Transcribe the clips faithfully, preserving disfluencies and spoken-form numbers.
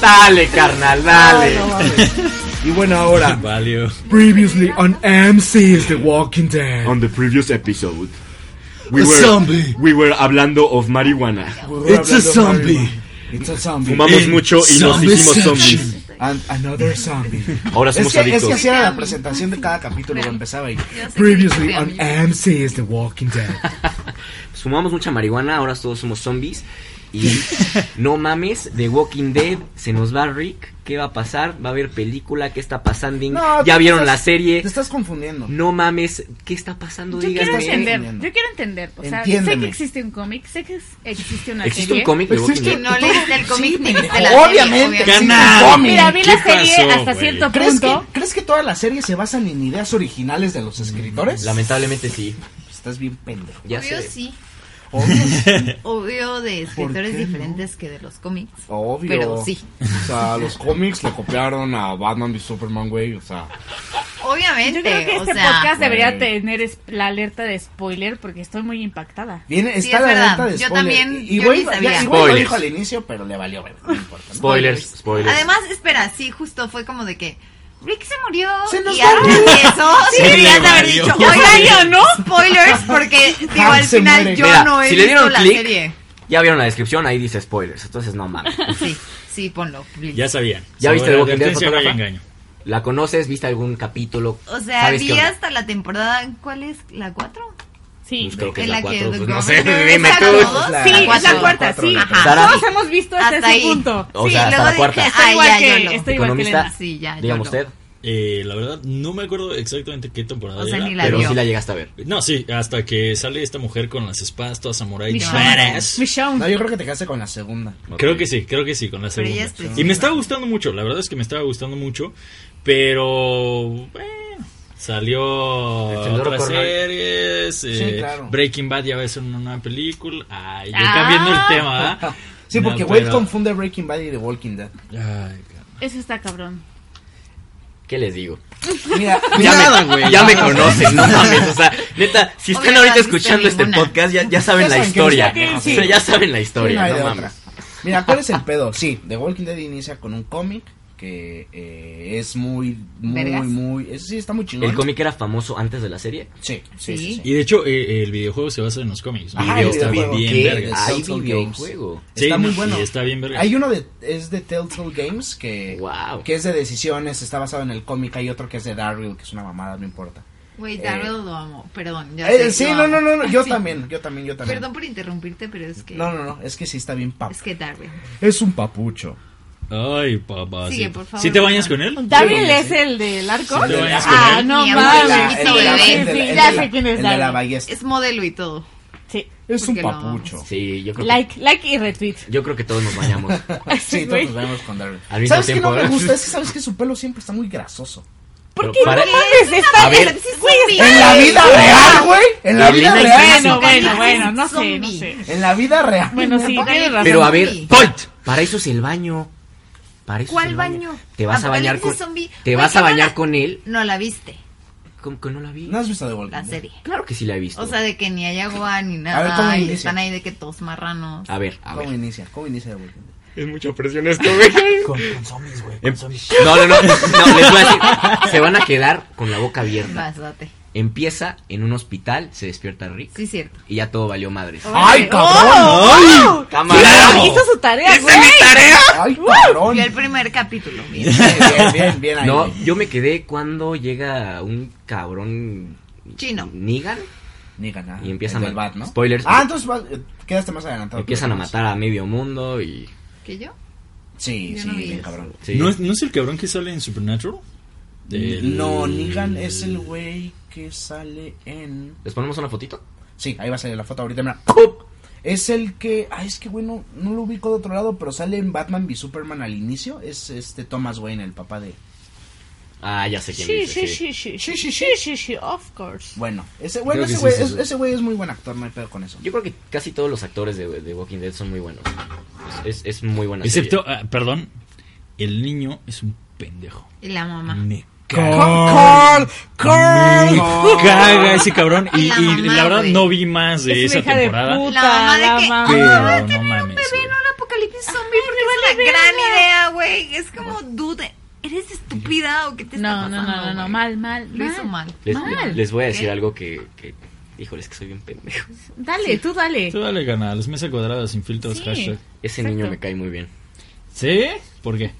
Dale, carnal, dale. Ay, no, vale. Y bueno, ahora Value. Previously on A M C The Walking Dead. On the previous episode we a were, zombie. We were hablando of marihuana. We It's a zombie marihuana. It's a zombie. Fumamos It mucho y nos hicimos zombies. And another zombie. Ahora somos es que, adictos. Es que así era la presentación de cada capítulo. Lo empezaba y Previously on A M C is The Walking Dead. Fumamos mucha marihuana, ahora todos somos zombies. Y no mames, The Walking Dead, se nos va Rick. ¿Qué va a pasar? ¿Va a haber película? ¿Qué está pasando? No, ¿ya vieron estás, la serie? Te estás confundiendo. No mames, ¿qué está pasando? Yo Díganme. quiero entender, yo quiero entender. O sea, Entiéndeme. sé que existe un cómic, sé que existe una ¿Existe serie. ¿Existe un cómic? ¿Existe? No leíste el cómic. Sí, ni de la obviamente. Serie, obviamente. Mira, vi la serie pasó, hasta güey? cierto punto. ¿Crees que, ¿Crees que todas las series se basan en ideas originales de los escritores? Lamentablemente sí. Estás bien pendejo. Ya Obvio sé. sí. Obvio. Obvio de escritores diferentes no? que de los cómics. Obvio. Pero sí. O sea, los cómics le copiaron a Batman v Superman, güey. O sea. Obviamente. Yo creo que este o sea, podcast güey. debería tener la alerta de spoiler porque estoy muy impactada. Viene, está sí, es la verdad. alerta de spoiler. Yo también. Y, y yo güey, ni sabía. Ya, igual lo dijo al inicio, pero le valió. Güey, no importa. Spoilers, spoilers. spoilers. Además, espera, sí, justo fue como de que Rick se murió. Se nos y eso sí, deberías haber dicho, oigan, ¿no? Spoilers, porque digo, al final muere. yo Mira, no he si visto click, la serie. Ya vieron la descripción, ahí dice spoilers, entonces no mames. Sí, sí, ponlo. Please. Ya sabían. ¿Ya viste el Walking Dead? ¿La conoces? ¿Viste algún capítulo? O sea, vi hasta la temporada, ¿cuál es? ¿La cuatro? Sí, creo que es la cuatro, pues no sé, dime tú. Sí, es la cuarta, sí. Todos hemos visto hasta ese punto. O sea, hasta la cuarta. Estoy igual que él, estoy igual que Elena. Sí, ya, dígame usted. Eh, la verdad, no me acuerdo exactamente qué temporada o sea, era, pero sí la llegaste a ver. No, sí, hasta que sale esta mujer con las espadas, toda samurái. No, yo creo que te quedaste con la segunda. Creo que sí, creo que sí, con la segunda. Y me estaba gustando mucho, la verdad es que me estaba gustando mucho, pero... Salió otras series, eh, sí, claro. Breaking Bad ya ves en una nueva película. Ay, ya ah. cambiando el tema, ¿verdad? Sí, porque no, Wade pero... confunde Breaking Bad y The Walking Dead. Ay, eso está cabrón. ¿Qué les digo? Mira, ya nada, me, wey, ya me conocen, no mames, o sea, neta, si están Obviamente ahorita escuchando este ninguna. podcast, ya, ya saben la historia, que, o sea, sí. ya saben la historia, no, no mames. Otra. Mira, ¿cuál es el pedo? Sí, The Walking Dead inicia con un cómic que eh, es muy, muy, ¿vergas? muy, es, sí, está muy chingón. ¿El cómic era famoso antes de la serie? Sí, sí, sí. sí, sí. Y de hecho, eh, el videojuego se basa en los cómics. Ah, video, está bien, bien verga. Hay videojuego. Sí, está muy bueno. Está bien verga. Hay uno de, es de Telltale Games, que, wow. que es de decisiones, está basado en el cómic. Hay otro que es de Darryl, que es una mamada, no importa. Güey, Darryl eh, lo amo, perdón. Ya eh, sé, sí, no, no, no, no, yo sí. también, yo también, yo también. Perdón por interrumpirte, pero es que... No, no, no, es que sí está bien papu. Es que Darryl. Es un papucho. Ay, papá. Sigue, sí. por favor. ¿Sí te bañas con él? ¿Darryl es el del arco? ¿Sí te bañas con ah, él? Ah, no mames. Ya sé quién es Darryl. Es modelo y todo. Sí. Es un papucho. Sí, yo creo que... Like, like y retweet. Yo creo que todos nos bañamos. Sí, todos nos bañamos con Darryl. Al mismo tiempo. ¿Sabes qué no me gusta? Es que sabes que su pelo siempre está muy grasoso. ¿Por qué no mames? Está bien. En la vida real, güey. En la vida real. Bueno, bueno, bueno. No sé, no sé. En la vida real. Bueno, sí, tienes razón. Pero a ver, point. Para eso es el baño. ¿Cuál baño? baño? Te vas a, a bañar con zombie. Te vas a bañar no la, con él. No la viste. ¿Cómo que no la vi? ¿No has visto de Walking Dead? La serie. Claro que sí la he visto. O sea, de que ni hay agua ni nada. A ver, ¿cómo inicia? Están ahí de que todos marranos. A ver, a ¿Cómo ver. inicia? ¿Cómo inicia de Walking Dead? Es mucha presión esto, güey. Con, con zombies, güey. Con zombies. No, no, no. No, les voy a decir. Se van a quedar con la boca abierta. Vas, date. Empieza en un hospital, se despierta Rick. Sí, cierto. Y ya todo valió madres. ¡Ay, ¡Ay cabrón! ¡Cámara! ¡Oh! ¡Hizo su tarea, güey! ¡Hizo mi tarea! ¡Ay, cabrón! Y el primer capítulo. Bien, bien, bien, bien ahí. No, yo me quedé cuando llega un cabrón... Chino. ¿Negan? Negan, ah. Y empiezan a... Bat, ¿no? Spoilers. Ah, entonces va... quedaste más adelantado. Empiezan a matar a medio mundo y... ¿Que yo? Sí, yo sí, no bien cabrón. Sí. ¿No es, ¿No es el cabrón que sale en Supernatural? Del... No, Negan es el güey que sale en... ¿Les ponemos una fotito? Sí, ahí va a salir la foto ahorita, mira. Es el que... Ay, es que güey, no, no lo ubico de otro lado, pero sale en Batman v Superman al inicio. Es este Thomas Wayne, el papá de... Ah, ya sé quién sí, dice. Sí, sí, sí, sí, sí, sí, sí, sí, sí, of course. Bueno, ese güey bueno, ese sí, es, es muy buen actor, no hay pedo con eso. Yo creo que casi todos los actores de, de Walking Dead son muy buenos. Es, es, es muy buena Excepto, serie. Uh, perdón, el niño es un pendejo. Y la mamá. Me Carl, Carl, Carl. Caga ese cabrón. Y, y, la, mamá, y la verdad wey. no vi más de es esa temporada. De puta, la mamá de que. Pero, no mames. Bebé en un apocalipsis zombie porque una gran idea, güey. Es como, dude, ¿eres estúpida o qué te está no, pasando? No, no, no, no, mal, mal. Lo mal, hizo mal. Les, mal. les voy a decir ¿Eh? algo que... que... Híjole, es que soy bien pendejo. Dale, sí. tú dale. Tú dale, gana. Los mesa cuadrada sin filtros, sí, hashtag. Ese exacto. niño me cae muy bien. ¿Sí? ¿Por qué?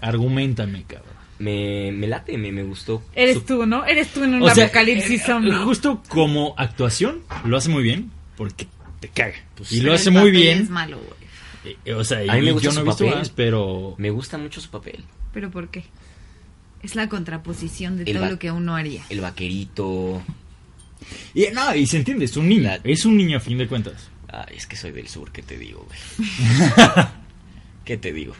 Argumentame, cabrón. Me, me late, me, me gustó. Eres Su- tú, ¿no? Eres tú en un o sea, apocalipsis zombie. Justo como actuación, lo hace muy bien porque te caga. Pues y lo hace muy bien. Es malo, güey. O sea, a mí me gusta yo no he visto papel, más, pero... Me gusta mucho su papel. ¿Pero por qué? Es la contraposición de el todo va- lo que uno haría. El vaquerito... Y no, y se entiende, es un niño, es un niño a fin de cuentas. Ah, es que soy del sur, ¿qué te digo, güey? ¿Qué te digo?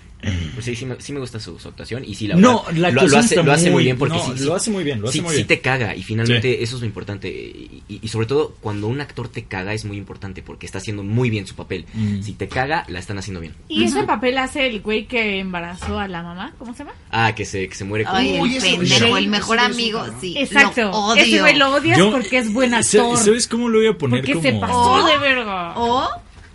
Pues sí, sí me, sí me gusta su, su actuación y sí la verdad, no, la lo, lo, hace, lo hace muy bien porque no, sí, lo hace muy bien, lo hace sí, muy bien. Sí te caga y finalmente sí. eso es lo importante y, y, y sobre todo cuando un actor te caga es muy importante porque está haciendo muy bien su papel. Mm. Si te caga, la están haciendo bien. ¿Y ese papel hace el güey que embarazó a la mamá? ¿Cómo se llama? Ah, que se que se muere con Ay, Uy, el pendejo, el mejor amigo, eso, ¿no? sí. Exacto. Lo odio. Ese güey lo odias Yo, porque es buen actor. ¿Sabes cómo lo voy a poner? Porque como... se pasó oh, de verga. ¿O?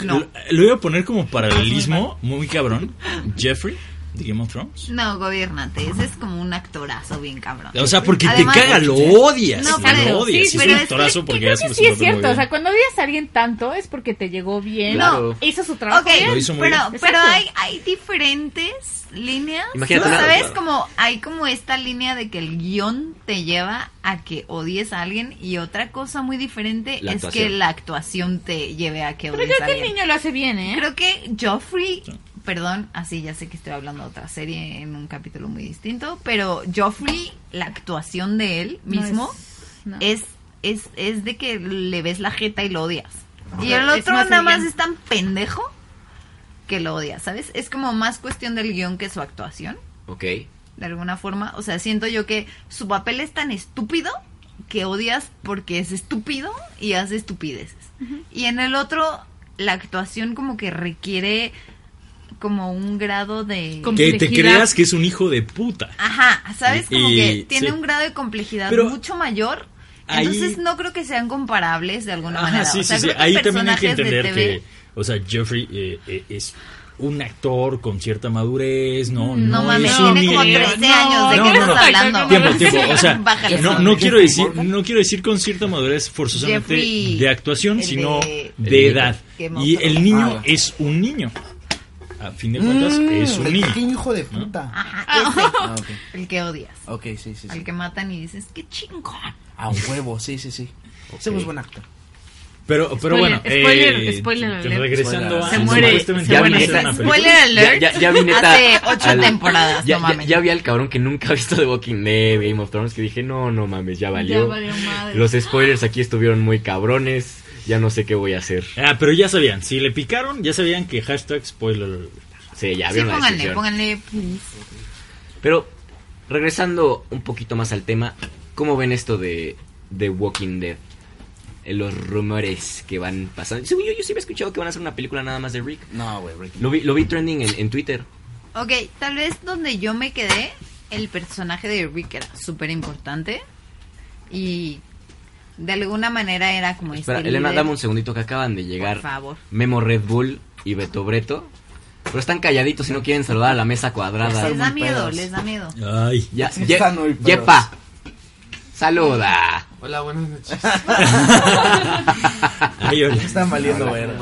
No. Lo, lo voy a poner como paralelismo muy cabrón. Jeffrey de Game of Thrones. No, gobiernante, ese es como un actorazo bien cabrón. O sea, porque además, te caga, lo odias. No, pero, lo odias. Sí, sí, pero es un actorazo es que, porque hace su sí es cierto, o sea, cuando odias a alguien tanto es porque te llegó bien, claro. hizo su trabajo. Okay, bien. Lo hizo muy pero, bien. Pero hay, hay diferentes líneas. Imagínate, ¿no? ¿Sabes? Claro. Como hay como esta línea de que el guión te lleva a que odies a alguien y otra cosa muy diferente la es actuación. Que la actuación te lleve a que odies a alguien. Pero creo que el niño lo hace bien, ¿eh? Creo que Joffrey... Sí. Perdón, así ya sé que estoy hablando de otra serie en un capítulo muy distinto, pero Joffrey, la actuación de él mismo, no es, no. es, es es de que le ves la jeta y lo odias. Okay. Y el otro más nada más es tan pendejo que lo odias, ¿sabes? Es como más cuestión del guión que su actuación. Ok. De alguna forma, o sea, siento yo que su papel es tan estúpido que odias porque es estúpido y hace estupideces. Uh-huh. Y en el otro, la actuación como que requiere... como un grado de complejidad. Que te creas que es un hijo de puta. Ajá, ¿sabes? Como y, que tiene sí. un grado de complejidad pero mucho mayor. Ahí... Entonces no creo que sean comparables de alguna Ajá, manera. Sí, o sea, sí, sí. Ahí también hay que entender T V... que, o sea, Jeffrey eh, eh, es un actor con cierta madurez, ¿no? No, no mames, tiene como trece años, ¿de no, qué no, no, estás no, hablando? Tiempo, tiempo, o sea, Bájale, no, no, quiero decir, no quiero decir con cierta madurez forzosamente Jeffrey, de actuación, sino de, de edad. Y el niño ah. es un niño. A fin de cuentas mm, es un niño. ¿Qué hijo de puta? ¿No? Ajá, ese. Ah, okay. El que odias. Ok, sí, sí, sí. Al que matan y dices, ¡qué chingón! A un huevo, sí, sí, sí. Okay. Ese es buen actor. Pero, pero spoiler, bueno. Spoiler, eh, spoiler alert. Regresando se a, muere. Se muere. Ya vi esta, spoiler alert. Ya, ya, ya vi neta. Hace ocho al, temporadas, ya, no mames. Ya, ya vi al cabrón que nunca ha visto The Walking Dead, Game of Thrones, que dije, no, no mames, ya valió. Ya valió madre. Los spoilers aquí estuvieron muy cabrones. Ya no sé qué voy a hacer. Ah, pero ya sabían. Si le picaron, ya sabían que hashtag spoiler. Sí, ya vieron sí, pónganle, la decisión. pónganle, pónganle. Pero, regresando un poquito más al tema, ¿cómo ven esto de The Walking Dead? Eh, los rumores que van pasando. Según yo, yo sí me he escuchado que van a hacer una película nada más de Rick. No, güey, Rick. Lo vi, lo vi trending en, en Twitter. Ok, tal vez donde yo me quedé, el personaje de Rick era súper importante. Y... de alguna manera era como... Espera, este Elena, líder. Dame un segundito que acaban de llegar. Por favor. Memo Red Bull y Beto Breto. Pero están calladitos y no quieren saludar a la mesa cuadrada. Les da miedo, pedos. les da miedo. Ay. Ya, sí, ye, están muy yepa. Saluda. Hola, buenas noches. Ay, hola. Están valiendo verga.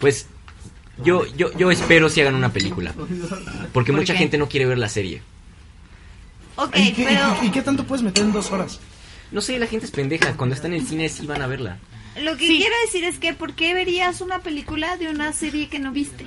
Pues yo, yo, yo espero si hagan una película. Porque ¿Por mucha qué? gente no quiere ver la serie. Ok, ¿Y qué, pero... ¿Y qué tanto puedes meter en dos horas? No sé, la gente es pendeja. Cuando está en el cine sí van a verla. Lo que sí. quiero decir es que ¿por qué verías una película de una serie que no viste?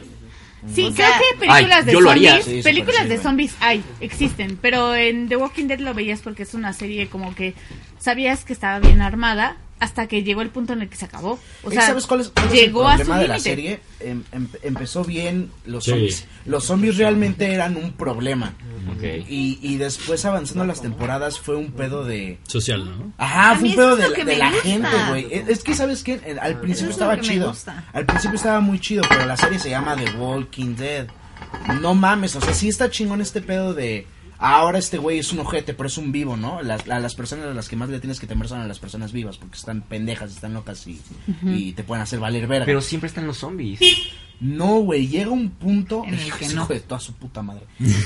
Sí, o creo sea, que películas ay, de zombies, sí, películas sí, de zombies hay, existen, pero en The Walking Dead lo veías porque es una serie como que sabías que estaba bien armada hasta que llegó el punto en el que se acabó. O sea, ¿sabes cuál es, cuál llegó es el problema a su de la serie? Em, em, empezó bien los sí. zombies. Los zombies realmente eran un problema. Okay. Y, y después avanzando las temporadas fue un pedo de... social, ¿no? Ajá, fue un pedo de, de la gente, güey. Es, es que, ¿sabes qué? Al principio estaba chido. Al principio estaba muy chido, pero la serie se llama The Walking Dead. No mames, o sea, sí está chingón este pedo de... ahora este güey es un ojete, pero es un vivo, ¿no? Las, a las personas a las que más le tienes que temer son a las personas vivas, porque están pendejas, están locas y, uh-huh. y te pueden hacer valer verga. Pero siempre están los zombies. No, güey, llega un punto en el que no. De toda su puta madre.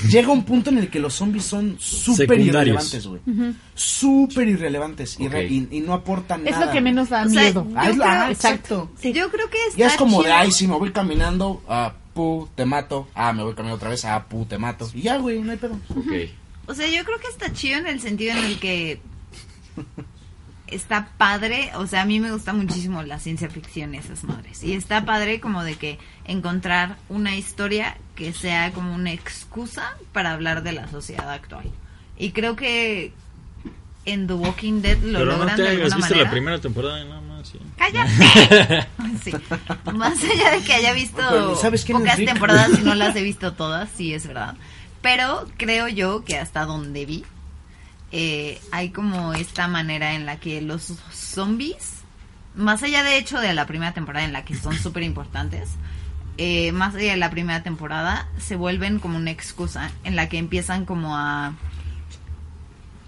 Llega un punto en el que los zombies son súper irrelevantes, güey. Uh-huh. Súper irrelevantes. Okay. Y, y no aportan es nada. Es lo que menos da miedo. O sea, ah, creo, ah, exacto. Sí. Yo creo que es. Ya es como de, ay, si me voy caminando, ah, pu, te mato. Ah, me voy caminando otra vez, ah, pu, te mato. Y ya, güey, no hay pedo. Uh-huh. Okay. O sea, yo creo que está chido en el sentido en el que. Está padre, o sea, a mí me gusta muchísimo la ciencia ficción y esas madres. Y está padre como de que encontrar una historia que sea como una excusa para hablar de la sociedad actual. Y creo que en The Walking Dead lo pero logran no te de alguna manera. Pero no visto la primera temporada nada más. ¿Sí? ¡Cállate! Sí. Más allá de que haya visto pocas temporadas y no las he visto todas, sí, es verdad. Pero creo yo que hasta donde vi, Eh, hay como esta manera en la que los zombies, más allá de hecho de la primera temporada en la que son súper importantes, eh, más allá de la primera temporada, se vuelven como una excusa en la que empiezan como a...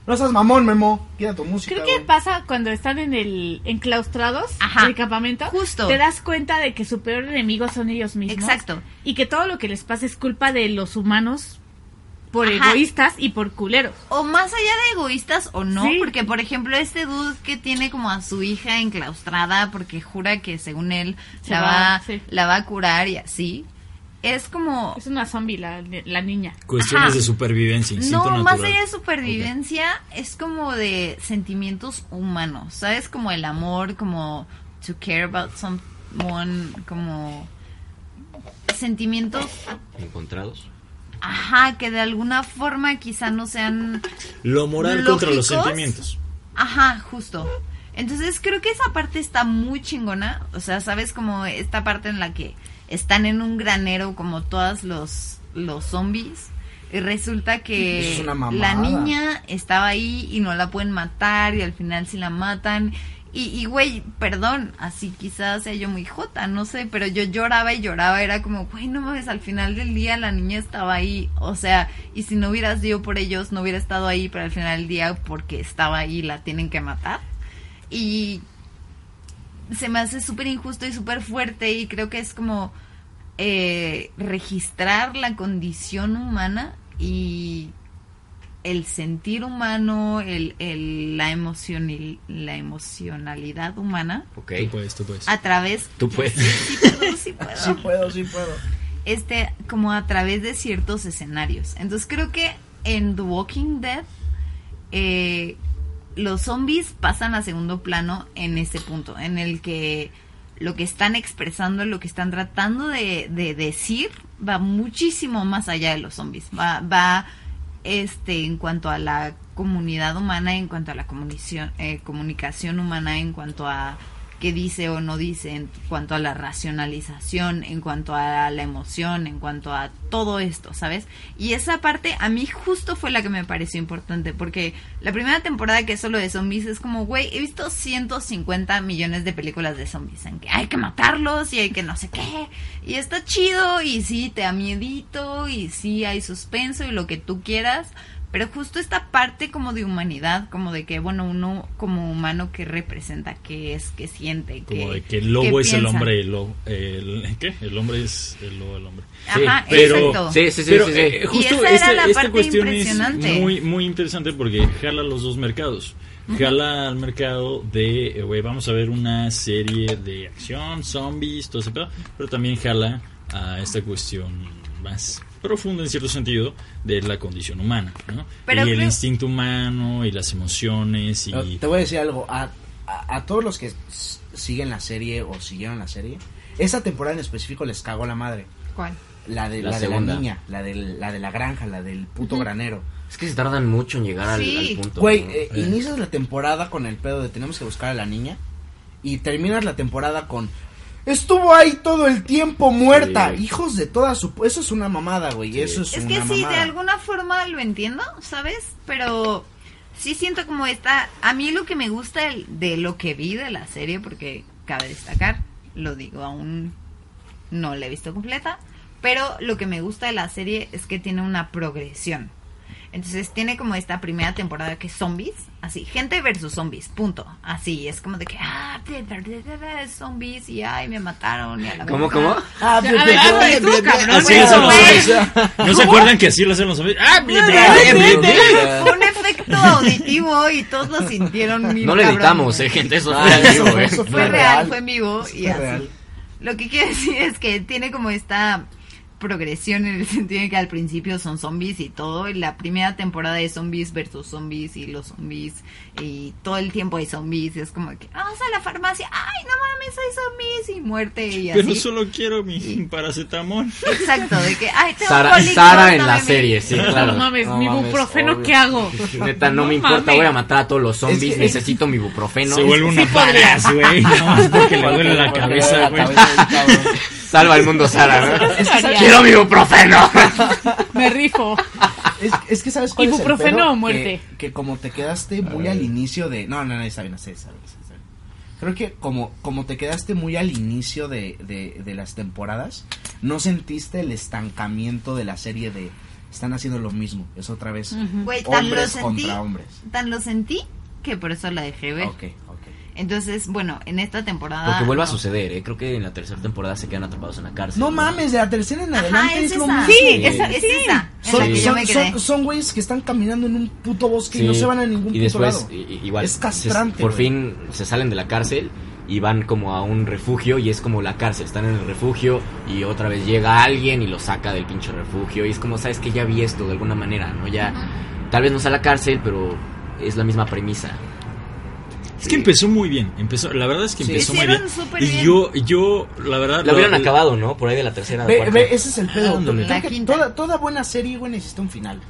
No seas mamón, Memo, quita tu música. Creo que güey. Pasa cuando están en el enclaustrados en el campamento. Justo. Te das cuenta de que su peor enemigo son ellos mismos. Exacto. Y que todo lo que les pasa es culpa de los humanos. Por ajá. Egoístas y por culeros. O más allá de egoístas o no, sí. Porque por ejemplo este dude que tiene como a su hija enclaustrada porque jura que según él se la, va, va, sí. la va a curar y así. Es como... Es una zombie la, la niña. Cuestiones ajá. De supervivencia. No, natural. Más allá de supervivencia okay. Es como de sentimientos humanos, ¿sabes? Como el amor, como to care about someone, como sentimientos... Encontrados. Ajá, que de alguna forma quizá no sean lo moral lógicos. Contra los sentimientos. Ajá, justo. Entonces creo que esa parte está muy chingona. O sea, ¿sabes? Como esta parte en la que están en un granero como todos los, los zombies. Y resulta que la niña estaba ahí y no la pueden matar y al final sí la matan. Y, güey, perdón, así quizás sea yo muy jota, no sé, pero yo lloraba y lloraba, era como, güey, no mames, al final del día la niña estaba ahí, o sea, y si no hubieras ido por ellos, no hubiera estado ahí, pero al final del día, porque estaba ahí, la tienen que matar, y se me hace súper injusto y súper fuerte, y creo que es como eh, registrar la condición humana y... el sentir humano, el, el la emoción, la emocionalidad humana. Ok. Tú puedes, tú puedes. A través... Tú puedes. Sí, sí puedo, sí puedo. Sí puedo, sí puedo. Este, como a través de ciertos escenarios. Entonces creo que en The Walking Dead eh, los zombies pasan a segundo plano en ese punto, en el que lo que están expresando, lo que están tratando de, de decir va muchísimo más allá de los zombies. Va... va Este, en cuanto a la comunidad humana, en cuanto a la comunicación, eh, comunicación humana, en cuanto a qué dice o no dice, en cuanto a la racionalización, en cuanto a la emoción, en cuanto a todo esto, ¿sabes? Y esa parte a mí justo fue la que me pareció importante, porque la primera temporada que es solo de zombies es como, güey, he visto ciento cincuenta millones de películas de zombies, en que hay que matarlos y hay que no sé qué, y está chido, y sí, te da miedito, y sí, hay suspenso y lo que tú quieras, pero justo esta parte como de humanidad, como de que, bueno, uno como humano que representa, que es, que siente, que como de que el lobo es piensa. El hombre, el lobo, el, ¿qué? El hombre es el lobo del hombre. Ajá, sí, exacto. Sí, sí, sí. Pero, sí, sí. Eh, justo y esa esta, era la esta parte cuestión impresionante. Es muy, muy interesante porque jala los dos mercados. Jala uh-huh. al mercado de, güey, eh, vamos a ver una serie de acción, zombies, todo ese pedo, pero también jala a esta cuestión más... profundo en cierto sentido de la condición humana, ¿no? Pero y el creo... instinto humano y las emociones y... Te voy a decir algo, a, a, a todos los que s- siguen la serie o siguieron la serie, esa temporada en específico les cagó la madre. ¿Cuál? La de la, la, de la niña, la de la, de la granja, la del puto uh-huh. granero. Es que se tardan mucho en llegar sí. al, al punto. Güey, ¿no? eh, eh. Inicias la temporada con el pedo de tenemos que buscar a la niña y terminas la temporada con... Estuvo ahí todo el tiempo muerta. Sí. Hijos de toda su... Eso es una mamada, güey. Sí. Eso es, es una mamada. Es que sí, mamada. De alguna forma lo entiendo, ¿sabes? Pero sí siento como esta... A mí lo que me gusta de lo que vi de la serie, porque cabe destacar, lo digo, aún no la he visto completa, pero lo que me gusta de la serie es que tiene una progresión. Entonces tiene como esta primera temporada que es zombies, así, gente versus zombies, punto. Así, es como de que, ah, zombies, y ay, me mataron. Y a la ¿Cómo, boca. cómo? Ah, o sea, a ver, hazlo tú, cabrón. Así hacen los zombies. ¿No se acuerdan que así lo hacen los zombies? Ah, un efecto auditivo y todos lo sintieron vivo. No le editamos, eh, gente, eso fue real, fue en vivo y así. Lo que quiero decir es que tiene como esta progresión en el sentido de que al principio son zombies y todo, y la primera temporada es zombies versus zombies y los zombies y todo el tiempo hay zombies, es como que vamos a la farmacia, ay no mames hay zombies y muerte y así. Pero solo quiero mi y... paracetamol. Exacto, de que ay tengo Sara, colico, Sara en no la me... serie, sí, claro. No mames, no, mi buprofeno obvio. ¿Qué hago? Neta, no, no me mames. Importa, voy a matar a todos los zombies, es que... necesito mi buprofeno. Se vuelve una paras, güey, no, porque le duele la cabeza, güey. Salva al mundo Sara, ¿no? Es que, quiero mi ibuprofeno. Me rifo. Es, es que sabes cuál ibuprofeno es el pedo, o muerte. Que, que como te quedaste muy al inicio de no no no está bien, está bien, está bien, está bien. Creo que como como te quedaste muy al inicio de, de de las temporadas, no sentiste el estancamiento de la serie de están haciendo lo mismo, es otra vez uh-huh. Wey, hombres sentí, contra hombres. Tan lo sentí que por eso la dejé ver. Okay, okay. Entonces, bueno, en esta temporada... Porque vuelve no. a suceder, ¿eh? Creo que en la tercera temporada se quedan atrapados en la cárcel. No, ¿no? mames, de la tercera en adelante. Ajá, es, es lo mismo. Sí, esa, sí. Es esa. Son, sí. Son, son, son güeyes que están caminando en un puto bosque sí. y no se van a ningún y puto después, lado. Y, igual, es castrante. Se, por güey. fin se salen de la cárcel y van como a un refugio y es como la cárcel. Están en el refugio y otra vez llega alguien y lo saca del pinche refugio. Y es como, ¿sabes que ya vi esto de alguna manera, no? Ya, uh-huh. Tal vez no sea la cárcel, pero es la misma premisa. Es que empezó muy bien, empezó, la verdad es que sí, empezó muy bien. Y yo, yo, la verdad... La hubieran acabado, ¿no? Por ahí de la tercera, ve, cuarta. Ve, ese es el pedo. Ah, creo que toda, toda buena serie, güey, necesita un final.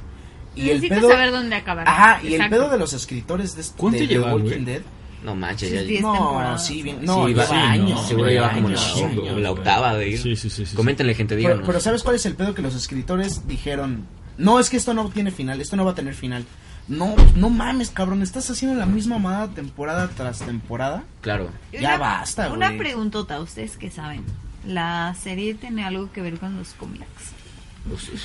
Y el pedo... saber dónde acabar. Ajá, y el pedo de los escritores de, ¿cuánto de lleva, The Walking güey? Dead... No manches, sí, ya sí, no, sí, bien, no, sí, va, sí, años, no, seguro lleva como años, la, años, la octava de ir. Sí, sí, sí, sí. Coméntenle, gente, díganos. Pero, pero ¿sabes cuál es el pedo? Que los escritores dijeron, no, es que esto no tiene final, esto no va a tener final. No, no mames, cabrón, estás haciendo la misma mamada temporada tras temporada. Claro. Ya una, basta, güey. Una preguntota, ustedes que saben, ¿la serie tiene algo que ver con los cómics?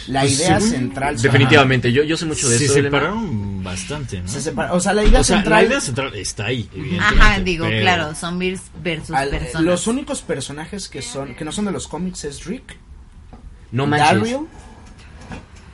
La idea sí, central. Definitivamente, yo, yo sé mucho de se eso. Se separaron bastante, ¿no? Se separa, o sea, la idea o sea, central. La idea central está ahí, evidentemente. Ajá, digo, pero... claro, zombies versus al, personas. Los únicos personajes que son que no son de los cómics es Rick, no Darryl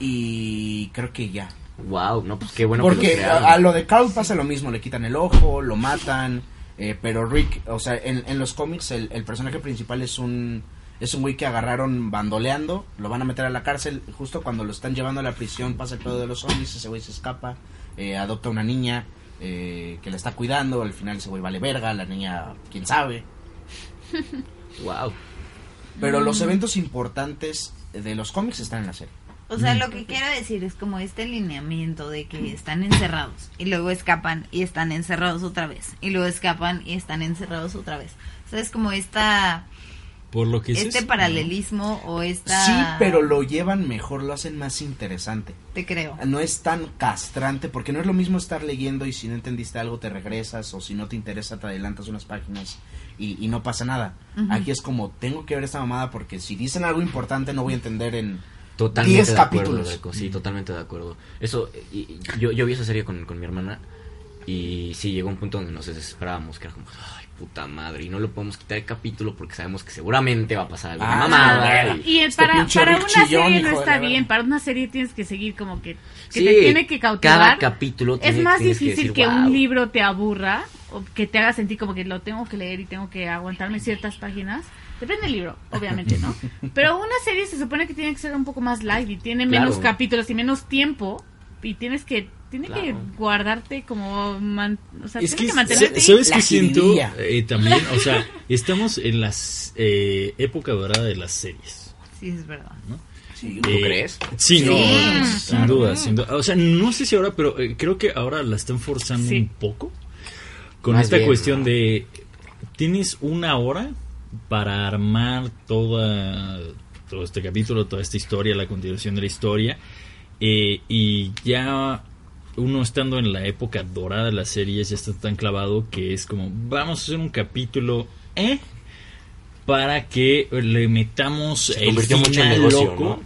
y creo que ya. Wow, no, pues qué bueno. Porque que a, a lo de Carl pasa lo mismo, le quitan el ojo, lo matan, eh, pero Rick, o sea, en, en los cómics el, el personaje principal es un es un güey que agarraron bandoleando, lo van a meter a la cárcel, justo cuando lo están llevando a la prisión pasa el pedo de los zombies, ese güey se escapa, eh, adopta una niña eh, que la está cuidando, al final ese güey vale verga, la niña, quién sabe. Wow. Pero mm. los eventos importantes de los cómics están en la serie. O sea, lo que quiero decir es como este lineamiento de que están encerrados y luego escapan y están encerrados otra vez y luego escapan y están encerrados otra vez. O sea, es como esta... Por lo que este dices, paralelismo no. o esta... Sí, pero lo llevan mejor, lo hacen más interesante. Te creo. No es tan castrante porque no es lo mismo estar leyendo y si no entendiste algo te regresas o si no te interesa te adelantas unas páginas y, y no pasa nada. Uh-huh. Aquí es como, tengo que ver esta mamada porque si dicen algo importante no voy a entender en... Totalmente de acuerdo, Reco, sí, totalmente de acuerdo. Eso, y, y, yo, yo vi esa serie con, con mi hermana y sí, llegó un punto donde nos desesperábamos, que era como, ay, puta madre, y no lo podemos quitar el capítulo porque sabemos que seguramente va a pasar alguna ah, mamada. Y, y este para, para una chillón, serie no está bien, para una serie tienes que seguir como que, que sí, te tiene que cautivar. Cada capítulo tiene, es más difícil que, decir, que wow. un libro te aburra o que te haga sentir como que lo tengo que leer y tengo que aguantarme ciertas páginas. Depende del libro, obviamente, ¿no? Pero una serie se supone que tiene que ser un poco más light y tiene claro. menos capítulos y menos tiempo y tienes que tiene claro. que guardarte como man, o sea, es tienes que, que mantenerte. ¿Sabes qué siento? Eh, también, o sea, estamos en la eh, época dorada de las series. Sí, es verdad. ¿No? Sí, ¿tú eh, crees? Sí, no, sí. no, no sin claro. duda, sin duda. O sea, no sé si ahora, pero eh, creo que ahora la están forzando sí. un poco con más esta bien, cuestión ¿no? de tienes una hora para armar toda, todo este capítulo, toda esta historia, la continuación de la historia, eh, y ya uno estando en la época dorada de las series ya está tan clavado que es como, vamos a hacer un capítulo ¿eh? para que le metamos el final loco, ¿no?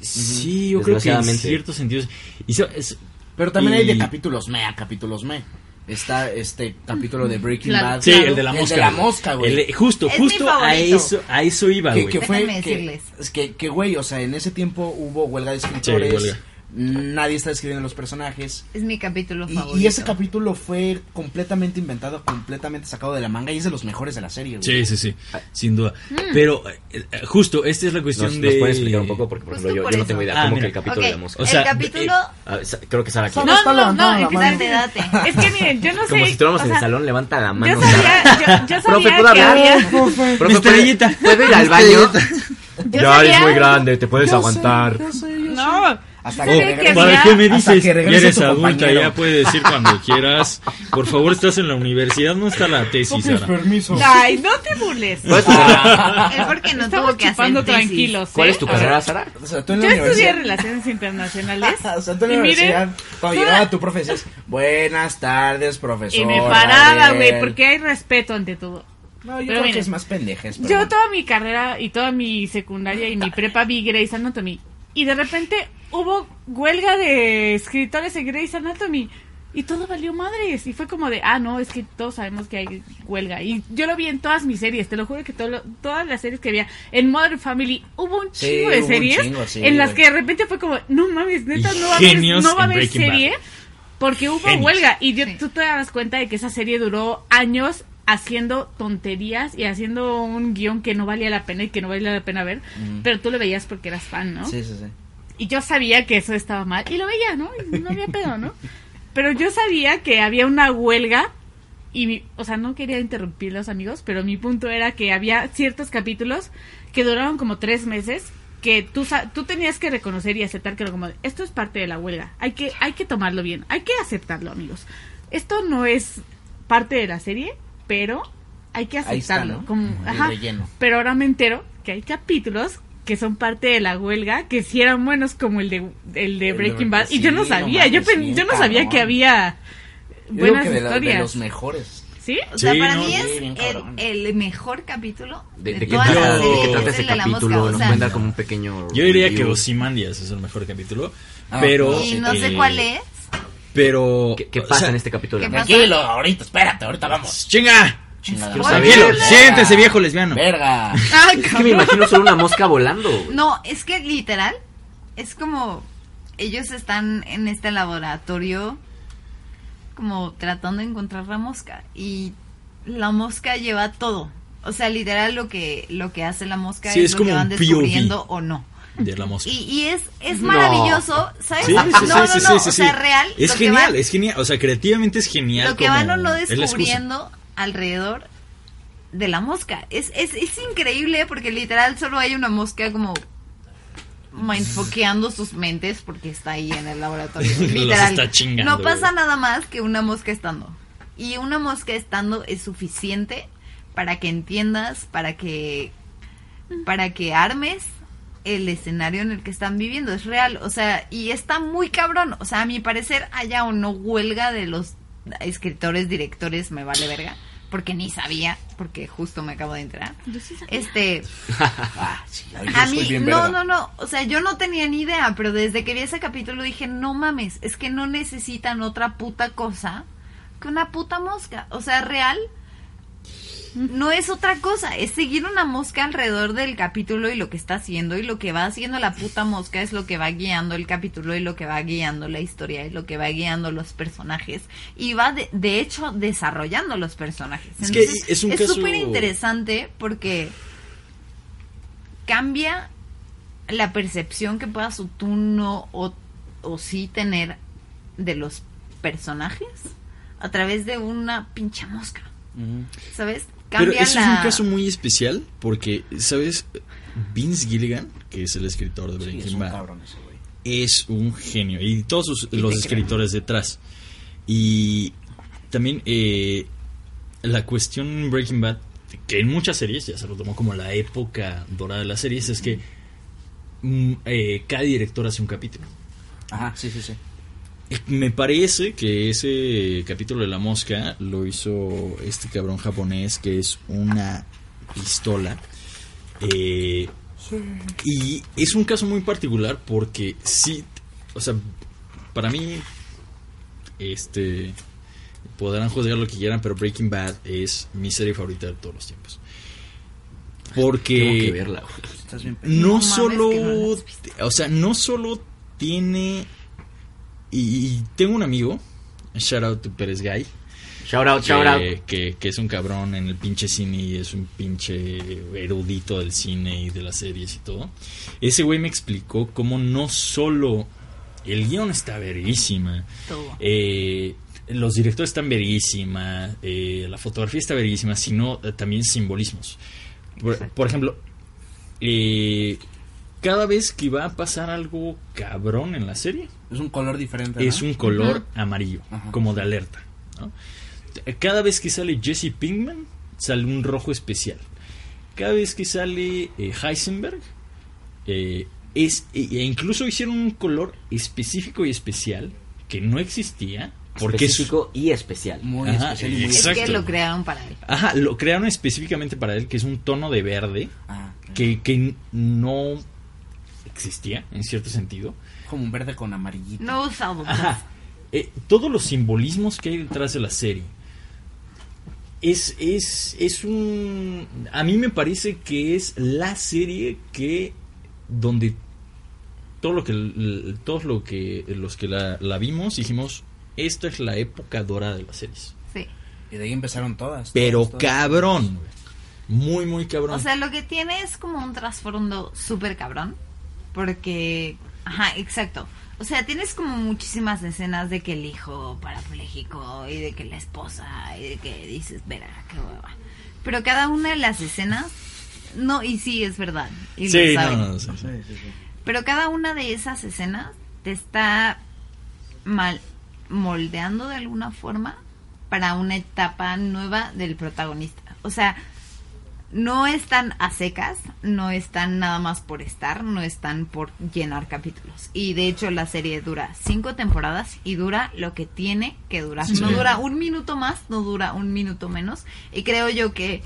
Sí, yo creo que en ciertos sentidos. Y so, es, pero también y... hay de capítulos me a capítulos me. Está este capítulo de Breaking la, Bad. Sí, claro. el de la mosca. El de la mosca, güey. Justo, es justo a eso, a eso iba, güey. Que, que fue, que, que, que, güey, o sea, en ese tiempo hubo huelga de escritores. Sí, huelga. Nadie está escribiendo los personajes. Es mi capítulo y, favorito. Y ese capítulo fue completamente inventado, completamente sacado de la manga. Y es de los mejores de la serie, güey. Sí, sí, sí, sin duda. Mm. Pero eh, justo, esta es la cuestión nos, de... ¿Nos pueden explicar un poco? Porque, por justo ejemplo, por yo, yo no tengo idea. Ah, ¿cómo mira. Que el capítulo okay. de la mosca? O sea, el capítulo... Eh, eh, creo que Sara... No, no, no, no, no date, date. Es que miren, yo no sé... Como si estuviéramos o sea, en el salón, levanta la mano. Yo sabía, yo, yo sabía profe, que había... Profe, estrellita. ¿Puedo ir al baño? Ya eres muy grande, te puedes aguantar. No... Hasta que, oh, regrese, ¿para qué me dices? Que eres adulta, ya puedes ir cuando quieras. Por favor, estás en la universidad, no está la tesis. No, permiso. Ay, no te burles. Es porque no estamos tuvo que hacer tranquilos. ¿Eh? ¿Cuál es tu carrera, Sara? O sea, tú en la Yo estudié Relaciones Internacionales. O sea, tú en la y universidad. Miren, cuando llegaba a tu profesor, buenas tardes, profesor. Y me paraba, güey, porque hay respeto ante todo. No, yo pero creo miren, que es más pendejes. Yo bueno. toda mi carrera y toda mi secundaria y mi prepa vi Grey's Anatomy. Y de repente hubo huelga de escritores en Grey's Anatomy y todo valió madres. Y fue como de, ah, no, es que todos sabemos que hay huelga. Y yo lo vi en todas mis series, te lo juro que todo lo, todas las series que había. En Modern Family hubo un chingo sí, de series chingo, sí, en las que de repente fue como, no mames, neta, no va a haber, no va a haber serie Bad. Porque hubo Genius. Huelga. Y yo, tú te das cuenta de que esa serie duró años haciendo tonterías y haciendo un guión que no valía la pena y que no valía la pena ver, mm. pero tú lo veías porque eras fan, ¿no? Sí, sí, sí. Y yo sabía que eso estaba mal, y lo veía, ¿no? Y no había pedo, ¿no? Pero yo sabía que había una huelga, y mi, o sea, no quería interrumpir los amigos, pero mi punto era que había ciertos capítulos que duraron como tres meses, que tú tú tenías que reconocer y aceptar que como, esto es parte de la huelga, hay que, hay que tomarlo bien, hay que aceptarlo, amigos. Esto no es parte de la serie, pero hay que aceptarlo. Está, ¿no? Como, ajá, pero ahora me entero que hay capítulos que son parte de la huelga que si sí eran buenos como el de el de Breaking Bad. Sí, y yo no sabía, no yo pen, yo no sabía cabrón. Que había buenas yo creo que historias. De, la, de los mejores. ¿Sí? O sea, sí, para no, mí es bien, el, el mejor capítulo de, de, de toda la serie que trata ese capítulo. Nos pueden dar como un pequeño... Yo diría review. Que Ozymandias es el mejor capítulo, ah, pero... Y no eh, sé cuál es. Pero... ¿Qué, qué pasa o sea, en este capítulo? Tranquilo, ahorita, espérate, ahorita vamos. ¡Chinga! Tranquilo, siéntese viejo lesbiano. Verga. Ah, es que me imagino solo una mosca volando. No, es que literal es como ellos están en este laboratorio como tratando de encontrar la mosca y la mosca lleva todo. O sea, literal lo que lo que hace la mosca sí, es, es lo como que van descubriendo P O V o no. De la mosca. Y, y es es maravilloso, no. ¿Sabes? Sí, sí, sí, no, no, sí, sí, no, sí, o sea, sí. real. Es genial, van, es genial, o sea, creativamente es genial. Lo que van o no descubriendo alrededor de la mosca. Es, es, es increíble porque literal solo hay una mosca como mindfuckeando sus mentes porque está ahí en el laboratorio. Literal. Los está chingando, no pasa nada más que una mosca estando. Y una mosca estando es suficiente para que entiendas, para que, para que armes el escenario en el que están viviendo. Es real. O sea, y está muy cabrón. O sea, a mi parecer haya o no huelga de los escritores, directores, me vale verga. Porque ni sabía, porque justo me acabo de enterar. Yo sí sabía. Este, ah, sí, a mí, no, no, no, o sea, yo no tenía ni idea, pero desde que vi ese capítulo dije, no mames, es que no necesitan otra puta cosa que una puta mosca. O sea, real, no es otra cosa, es seguir una mosca alrededor del capítulo y lo que está haciendo y lo que va haciendo la puta mosca es lo que va guiando el capítulo y lo que va guiando la historia y lo que va guiando los personajes y va de, de hecho desarrollando los personajes. Entonces, es que es un caso... súper interesante porque cambia la percepción que puedas tú no o, o sí tener de los personajes a través de una pinche mosca. ¿Sabes? Cambia pero eso la... es un caso muy especial porque, ¿sabes? Vince Gilligan, que es el escritor de Breaking sí, es Bad, cabrón ese güey. Es un genio y todos sus, los escritores creen? Detrás. Y también eh, la cuestión Breaking Bad, que en muchas series ya se lo tomó como la época dorada de las series, es que mm, eh, cada director hace un capítulo. Ajá, sí, sí, sí. Me parece que ese capítulo de la mosca lo hizo este cabrón japonés que es una pistola eh, Sí. Y es un caso muy particular porque sí, o sea, para mí, este, podrán juzgar lo que quieran, pero Breaking Bad es mi serie favorita de todos los tiempos. Porque tengo que verla. Estás bien no, no solo, no o sea, no solo tiene y, y tengo un amigo, shout out to Pérez Guy. Shout out, shout out. Que, que es un cabrón en el pinche cine y es un pinche erudito del cine y de las series y todo. Ese güey me explicó cómo no solo el guión está verguísima, eh, los directores están verguísima, eh, la fotografía está verguísima, sino eh, también simbolismos. Por, por ejemplo, eh, cada vez que va a pasar algo cabrón en la serie, es un color diferente, ¿no? Es un color uh-huh. amarillo, uh-huh. como de alerta, ¿no? Cada vez que sale Jesse Pinkman sale un rojo especial. Cada vez que sale eh, Heisenberg eh, es, e incluso hicieron un color específico y especial que no existía porque específico es, y especial. Muy ajá, especial y muy exacto. Es que lo crearon para él. Ajá, lo crearon específicamente para él, que es un tono de verde ah, que, que no existía en cierto sentido. Como un verde con amarillito. No usado. Ajá. Eh, todos los simbolismos que hay detrás de la serie es, es, es un... A mí me parece que es la serie que... Donde todo lo que... Todos lo que, los que la, la vimos dijimos... Esta es la época dorada de las series. Sí. Y de ahí empezaron todas. Pero todas, todas. Cabrón. Muy, muy cabrón. O sea, lo que tiene es como un trasfondo súper cabrón. Porque... Ajá, exacto. O sea, tienes como muchísimas escenas de que el hijo parapléjico y de que la esposa y de que dices, verá, qué hueva. Pero cada una de las escenas, no, y sí, es verdad. Y sí, no, no, no, sí, sí, sí, sí. Pero cada una de esas escenas te está mal moldeando de alguna forma para una etapa nueva del protagonista. O sea, no están a secas, no están nada más por estar, no están por llenar capítulos. Y de hecho la serie dura cinco temporadas y dura lo que tiene que durar. Sí. No dura un minuto más, no dura un minuto menos. Y creo yo que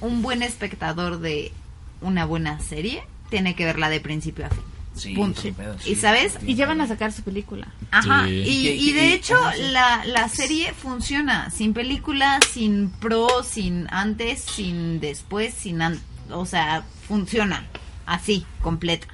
un buen espectador de una buena serie tiene que verla de principio a fin. Sí, punto. Sí, pedo, sí, y sabes, y ya van a sacar su película. Ajá. Sí. Y, y de hecho la, la serie funciona sin película, sin pro, sin antes, sin después, sin an- o sea, funciona así, completa.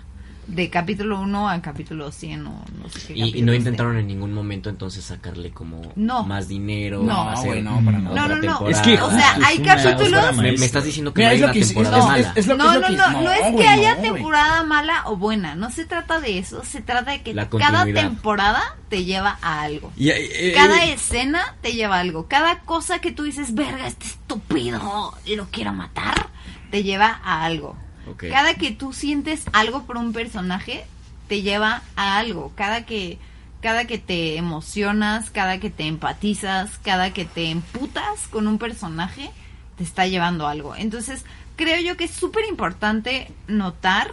De capítulo uno a capítulo cien o no sé qué. Y, y no intentaron de... en ningún momento entonces sacarle como no. más dinero. No, hacer no, para no. No, no, no. Es que, o sea, hay capítulos. Me, me estás diciendo que mira, no hay una que, temporada es, mala. Es, es lo, no, es no, que, no, no, no. Es que bueno, haya temporada bueno. mala o buena. No se trata de eso. Se trata de que cada temporada te lleva a algo. Y, eh, cada eh, escena te lleva a algo. Cada cosa que tú dices, verga, este estúpido, lo quiero matar, te lleva a algo. Okay. Cada que tú sientes algo por un personaje te lleva a algo. Cada que cada que te emocionas, cada que te empatizas, cada que te emputas con un personaje te está llevando a algo. Entonces creo yo que es súper importante notar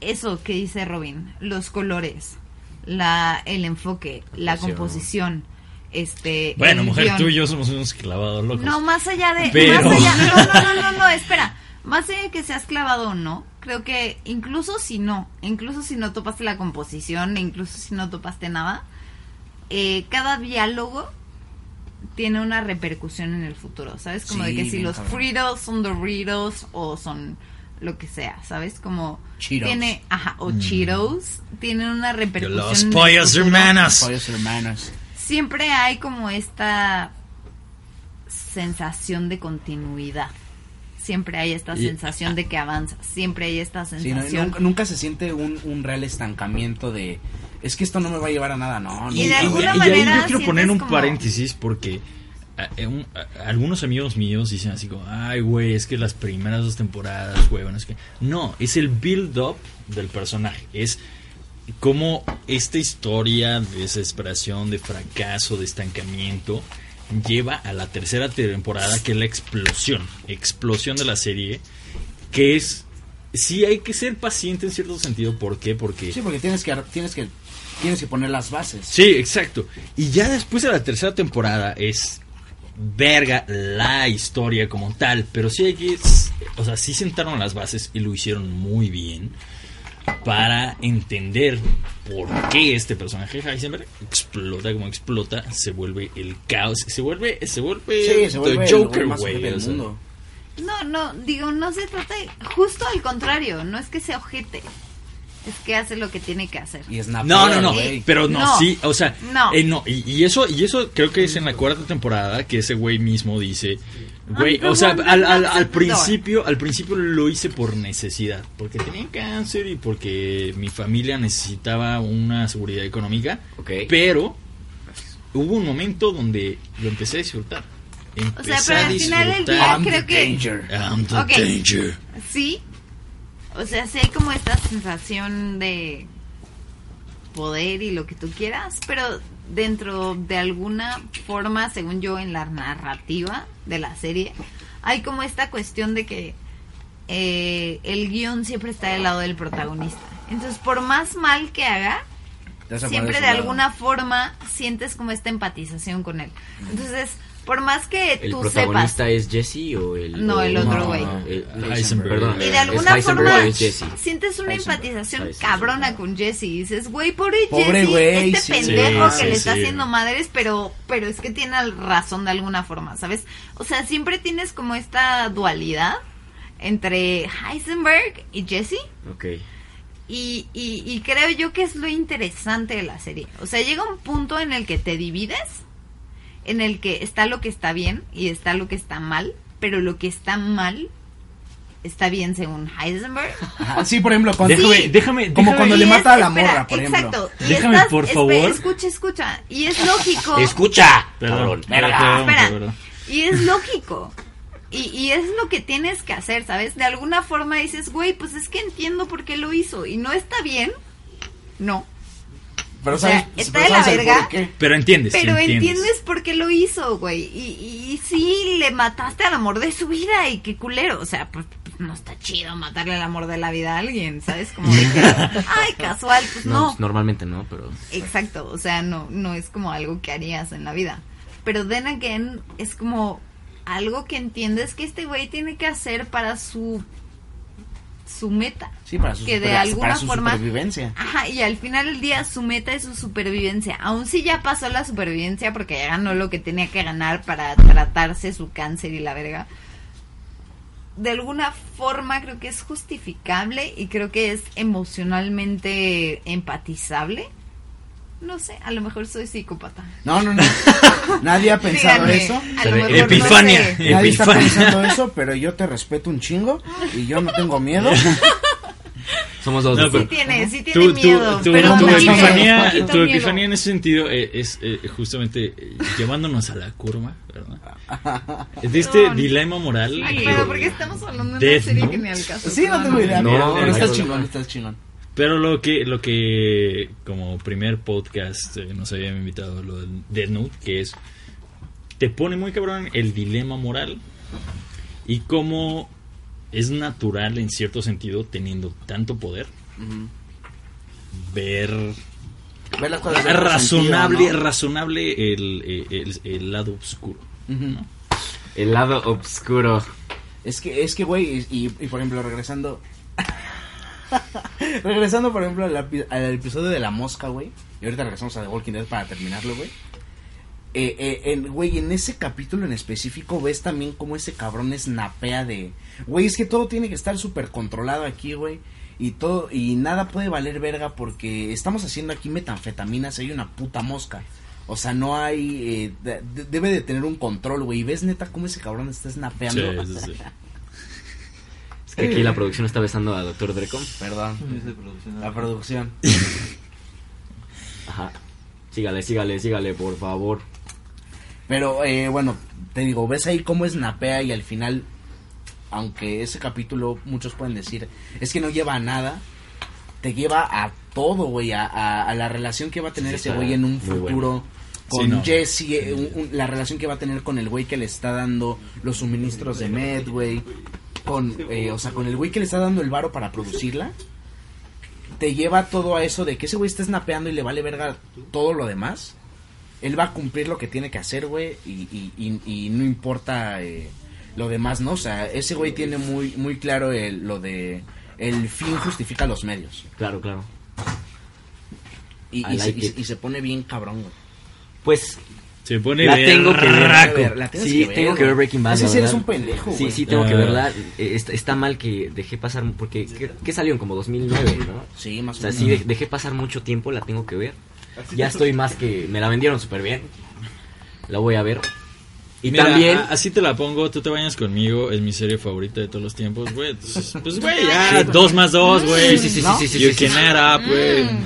eso que dice Robin, los colores, la el enfoque, la composición. Este, bueno, mujer, guión. Tú y yo somos unos clavados locos. No, más allá de Pero... más allá, no, no, no, no, no, espera. Más allá de que seas clavado o no, creo que incluso si no, incluso si no topaste la composición, incluso si no topaste nada, eh, cada diálogo tiene una repercusión en el futuro, ¿sabes? Como sí, de que si los Fritos son Doritos o son lo que sea, ¿sabes? Como Cheetos. Tiene, ajá, o mm. Cheetos, tienen una repercusión. De los pollos hermanos. Los pollos hermanos. Siempre hay como esta sensación de continuidad. Siempre hay esta y, sensación de que avanzas, siempre hay esta sensación. Sí, no, nunca, nunca se siente un, un real estancamiento de, es que esto no me va a llevar a nada, no. Y, de alguna y, manera y ahí yo quiero poner un como... paréntesis porque a, a, a, algunos amigos míos dicen así como, ay güey, es que las primeras dos temporadas, güey, bueno, es que... No, es el build-up del personaje, es como esta historia de desesperación, de fracaso, de estancamiento... lleva a la tercera temporada, que es la explosión, explosión de la serie, que es, sí hay que ser paciente en cierto sentido, ¿por qué? Porque sí, porque tienes que tienes que tienes que poner las bases. Sí, exacto. Y ya después de la tercera temporada es verga la historia como tal, pero sí hay que, o sea, sí sentaron las bases y lo hicieron muy bien para entender por qué este personaje Heisenberg explota como explota, se vuelve el caos, se vuelve, se vuelve, sí, se vuelve el Joker, güey, o sea. No, no, digo, no se trata de, justo al contrario, no es que se ojete, es que hace lo que tiene que hacer. Y es no, no, no, eh, pero no, no, sí, o sea, no. Eh, no y, y eso y eso creo que es en la cuarta temporada que ese güey mismo dice, güey, o sea, al, al, al principio, al principio lo hice por necesidad, porque tenía cáncer y porque mi familia necesitaba una seguridad económica, okay, pero hubo un momento donde lo empecé a disfrutar. Empecé o sea, pero al final del día I'm creo que danger. I'm the okay. danger. Sí. O sea, sí hay como esta sensación de poder y lo que tú quieras, pero dentro de alguna forma, según yo, en la narrativa de la serie, hay como esta cuestión de que eh, el guión siempre está del lado del protagonista. Entonces, por más mal que haga, siempre de alguna forma sientes como esta empatización con él. Entonces, por más que tú sepas. ¿El protagonista es Jesse o el...? No, el otro güey. No, Heisenberg. Y de alguna forma sientes una empatización cabrona con Jesse. Y dices, güey, pobre Jesse, este pendejo que le está haciendo madres, pero pero es que tiene razón de alguna forma, ¿sabes? O sea, siempre tienes como esta dualidad entre Heisenberg y Jesse. Ok. Y, y, y creo yo que es lo interesante de la serie. O sea, llega un punto en el que te divides, en el que está lo que está bien y está lo que está mal, pero lo que está mal está bien según Heisenberg. Ah, sí, por ejemplo, cuando, déjame, sí, déjame, como déjame, cuando le mata es, a la espera, morra, por exacto, ejemplo. Déjame, estás, por favor. Espera, escucha, escucha. Y es lógico. Escucha. Perdón, perdón, perdón, espera. Perdón. Y es lógico. Y, y es lo que tienes que hacer, ¿sabes? De alguna forma dices, güey, pues es que entiendo por qué lo hizo. Y no está bien. No. Pero, o sea, sabes, está pero de la verga, pero entiendes, pero entiendes. entiendes por qué lo hizo, güey, y, y sí, le mataste al amor de su vida, y qué culero, o sea, pues no está chido matarle al amor de la vida a alguien, ¿sabes? Como de que, ay, casual, pues no, no. Pues normalmente no, pero... Exacto, o sea, no, no es como algo que harías en la vida, pero then again, es como algo que entiendes que este güey tiene que hacer para su... su meta, sí, para su que super, de alguna para su forma supervivencia. Ajá, y al final del día su meta es su supervivencia, aun si ya pasó la supervivencia porque ya ganó lo que tenía que ganar para tratarse su cáncer y la verga. De alguna forma creo que es justificable y creo que es emocionalmente empatizable. No sé, a lo mejor soy psicópata. No, no, no. Nadie ha pensado díganme, eso. Epifania. No sé. Nadie está pensando eso, pero yo te respeto un chingo y yo no tengo miedo. Somos dos. No, sí tiene, sí tiene tú, miedo. Tú, tú, pero tu, epifanía, tu epifanía en ese sentido es, es eh, justamente eh, llevándonos a la curva, ¿verdad? Es este no, dilema moral. Ay, sí, pero porque estamos hablando de una serie que ni al caso. Sí, no tengo idea. No, no, pero estás chingón, estás chingón. Pero lo que, lo que como primer podcast eh, nos habían invitado lo del Death Note, que es, te pone muy cabrón el dilema moral y cómo es natural en cierto sentido, teniendo tanto poder, uh-huh, ver, ver las cosas razonable, sentido, ¿no? Razonable el, el, el, el lado oscuro, uh-huh, ¿no? El lado oscuro. Es que, es que güey, y, y, y por ejemplo, regresando... Regresando, por ejemplo, al, al episodio de la mosca, güey. Y ahorita regresamos a The Walking Dead para terminarlo, güey. Eh, eh, en, güey, en ese capítulo en específico ves también cómo ese cabrón es napea de... Güey, es que todo tiene que estar súper controlado aquí, güey. Y todo y nada puede valer verga porque estamos haciendo aquí metanfetaminas. Hay una puta mosca. O sea, no hay... Eh, de, de, debe de tener un control, güey. Y ves neta cómo ese cabrón está snapeando. Sí, sí, sí. Que aquí la producción está besando a doctor Dreco. Perdón. Es de producción, ¿no? La producción. Ajá. Sígale, sígale, sígale, por favor. Pero, eh, bueno, te digo, ves ahí cómo es napea y al final, aunque ese capítulo muchos pueden decir, es que no lleva a nada, te lleva a todo, güey, a, a, a la relación que va a tener sí, ese güey en un futuro... Bueno. Con sí, no. Jesse, eh, un, un, la relación que va a tener con el güey que le está dando los suministros de Med, güey. Con, eh, o sea, con el güey que le está dando el varo para producirla, te lleva todo a eso de que ese güey está snapeando y le vale verga todo lo demás. él va a cumplir lo que tiene que hacer, güey, y, y, y, y no importa eh, lo demás, ¿no? O sea, ese güey tiene muy muy claro el, lo de el fin justifica los medios. Claro, claro. Y, y, like se, y, y se pone bien cabrón, güey. Pues... Se pone la tengo que ver, la sí, que ver, tengo que ver Breaking Bad. Sí, eres un pendejo, güey. Sí, sí, tengo uh, que verla. Está, está mal que dejé pasar, porque ¿qué, qué salió en como dos mil nueve, no? Sí, más o menos. O sea, sí, si dejé pasar mucho tiempo, la tengo que ver. Así ya estoy más que... Me la vendieron súper bien. La voy a ver. Y mira, también... A, así te la pongo, tú te bañas conmigo, es mi serie favorita de todos los tiempos, güey. Pues, güey, ya, dos más dos, güey. Sí, sí, sí, sí, sí. You can add up, güey.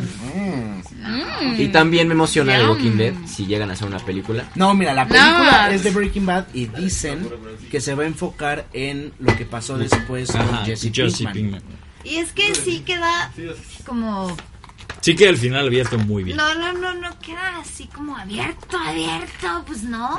Y también me emociona The Walking Dead si llegan a hacer una película. No, mira, la película no. es de Breaking Bad y dicen que se va a enfocar en lo que pasó después Ajá, con Jesse, Jesse Pinkman. Pinkman. Y es que sí queda como... Sí que al final abierto muy bien. No, no, no, no queda así como abierto, abierto, pues no.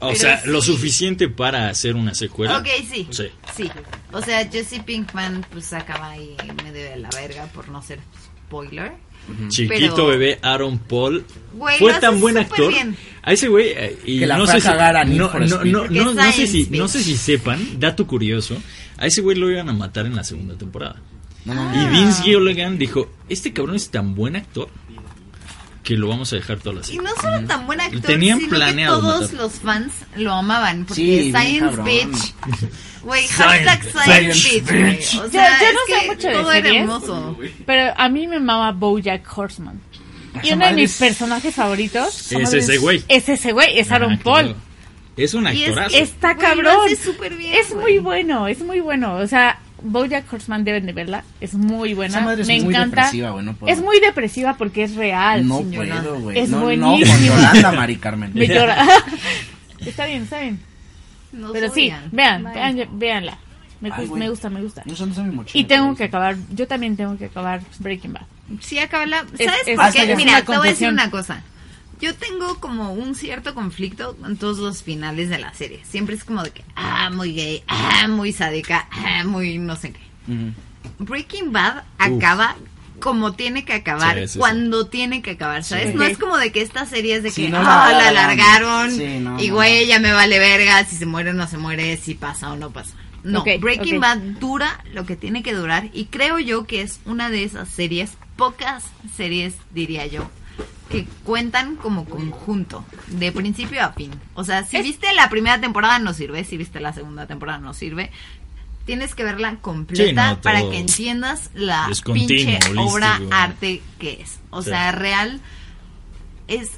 O Pero sea, sí. lo suficiente para hacer una secuela. Ok, sí. Sí. sí. O sea, Jesse Pinkman pues acaba ahí medio de la verga por no ser spoiler. Uh-huh. Chiquito Pero, bebé Aaron Paul güey, fue tan buen actor bien. A ese güey eh, y que la no sé si, no, no, no, no, no sé si no sé si sepan, dato curioso, a ese güey lo iban a matar en la segunda temporada ah. y Vince Gilligan dijo, este cabrón es tan buen actor que lo vamos a dejar todas las... Y no solo tan buen actor, tenían sino planeado que todos matar. Los fans lo amaban. Porque sí, Science Bitch... Güey, hashtag Science, science Bitch, bitch. O sea, yo, yo no sé mucho de todo series, era hermoso. Pero a mí me amaba Bojack Horseman. Y uno de mis personajes favoritos... Es ese güey. Es ese güey, es Aaron Paul. Es un actorazo. Está cabrón. Es muy bueno, es muy bueno. O sea... Bojack Horseman deben de verla, es muy buena, madre es me muy encanta, bueno, es muy depresiva porque es real, no señora. Puedo, güey, es no, buenísimo, no, no, Mari Carmen, me llora, está bien, está bien, no pero sí, bien. vean, vean, veanla, me, Ay, me gusta, me gusta, no mi mochila, y tengo que acabar, yo también tengo que acabar Breaking Bad, sí, acabarla, ¿sabes es, por es, qué? Mira, te voy a decir una cosa. Yo tengo como un cierto conflicto con todos los finales de la serie. Siempre es como de que, ah, muy gay, ah, muy sádica, ah, muy no sé qué. Uh-huh. Breaking Bad acaba Uf. como tiene que acabar, sí, sí, cuando sí. tiene que acabar, ¿sabes? Sí. No es como de que esta serie es de sí, que, no, oh, la, la alargaron, sí, no, y güey, ya me vale verga si se muere o no se muere, si pasa o no pasa. No, okay, Breaking okay. Bad dura lo que tiene que durar y creo yo que es una de esas series, pocas series, diría yo, que cuentan como conjunto de principio a fin. O sea, si es... viste la primera temporada no sirve, si viste la segunda temporada no sirve. Tienes que verla completa sí, no, para que entiendas la pinche holístico. obra arte que es. O sí. sea, real es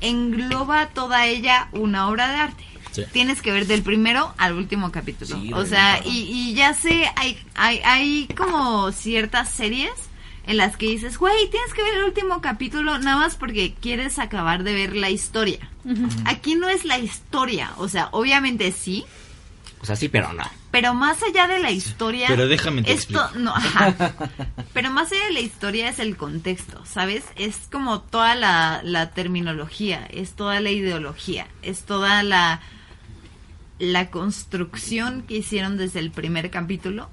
engloba toda ella una obra de arte. Sí. Tienes que ver del primero al último capítulo. Sí, o sea, y, y ya sé, hay, hay, hay como ciertas series en las que dices, güey, tienes que ver el último capítulo nada más porque quieres acabar de ver la historia. Uh-huh. Aquí no es la historia, o sea, obviamente sí. O sea, sí, pero no. Pero más allá de la historia... Pero déjame te esto, explico. No, ajá. Pero más allá de la historia es el contexto, ¿sabes? Es como toda la, la terminología, es toda la ideología, es toda la, la construcción que hicieron desde el primer capítulo.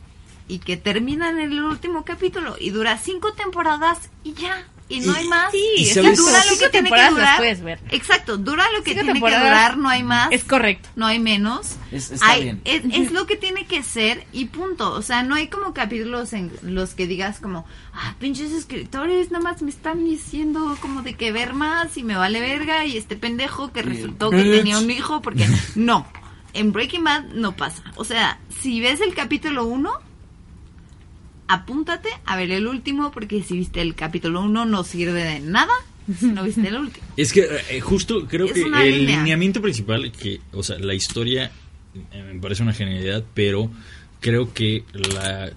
Y que terminan en el último capítulo. Y dura cinco temporadas y ya. Y no y, hay más. Sí, y es que dura lo que tiene que durar. Ver. Exacto, dura lo que cinco tiene que durar, no hay más. Es correcto. No hay menos. Es, está hay, bien. Es, es lo que tiene que ser y punto. O sea, no hay como capítulos en los que digas como, ah, pinches escritores, nada más me están diciendo como de que ver más y me vale verga. Y este pendejo que resultó que tenía un hijo porque no. En Breaking Bad no pasa. O sea, si ves el capítulo uno... apúntate a ver el último porque si viste el capítulo uno no sirve de nada si no viste el último. Es que eh, justo creo es que el línea. lineamiento principal que, o sea, la historia eh, me parece una genialidad, pero creo que la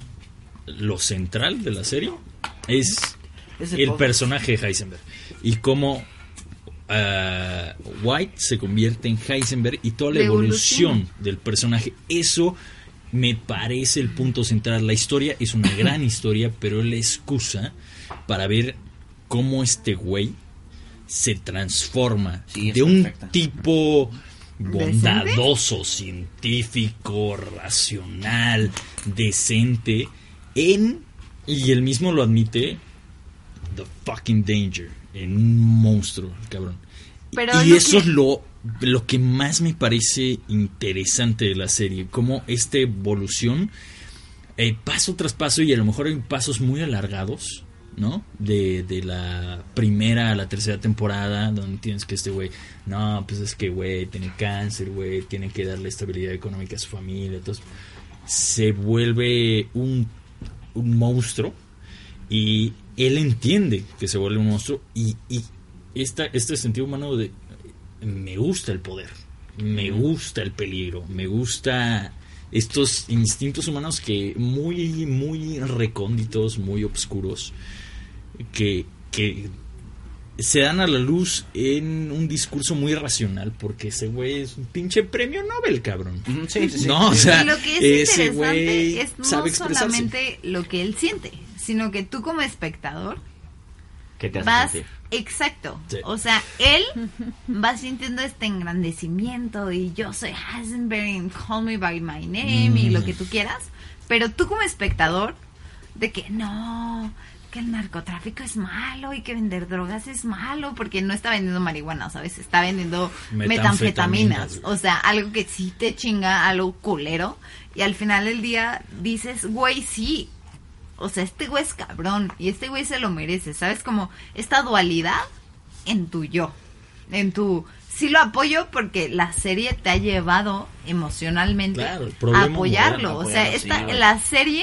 lo central de la serie es, es el, el personaje de Heisenberg y cómo uh, White se convierte en Heisenberg y toda la evolución, evolución del personaje. Eso me parece el punto central. La historia es una gran historia, pero es la excusa para ver cómo este güey se transforma sí, de un perfecta. tipo bondadoso, ¿Decente? científico, racional, decente en, y él mismo lo admite, the fucking danger. en un monstruo, cabrón. Pero y eso que... es lo, lo que más me parece interesante de la serie, como esta evolución, eh, paso tras paso, y a lo mejor hay pasos muy alargados, ¿no? De, de la primera a la tercera temporada, donde tienes que este güey, no, pues es que güey, tiene cáncer, güey, tiene que darle estabilidad económica a su familia, entonces se vuelve un, un monstruo, y él entiende que se vuelve un monstruo, y, y esta, este sentido humano de me gusta el poder, me gusta el peligro, me gusta estos instintos humanos que muy, muy recónditos, muy obscuros, que, que se dan a la luz en un discurso muy racional, porque ese güey es un pinche premio Nobel, cabrón. Sí, sí, sí. No, o sea, lo que es ese güey es no sabe expresarse. Solamente lo que él siente, sino que tú como espectador ¿qué te hace vas, sentir? Exacto, sí. O sea, él va sintiendo este engrandecimiento y yo soy Heisenberg and call me by my name mm. y lo que tú quieras, pero tú como espectador de que no... que el narcotráfico es malo y que vender drogas es malo, porque no está vendiendo marihuana, ¿sabes? Está vendiendo metanfetaminas, metanfetaminas, o sea, algo que sí te chinga, algo culero, y al final del día dices, güey, sí, o sea, este güey es cabrón, y este güey se lo merece, ¿sabes? Como esta dualidad en tu yo, en tu... Sí lo apoyo porque la serie te ha llevado emocionalmente claro, a apoyarlo, o sea, esta, la serie...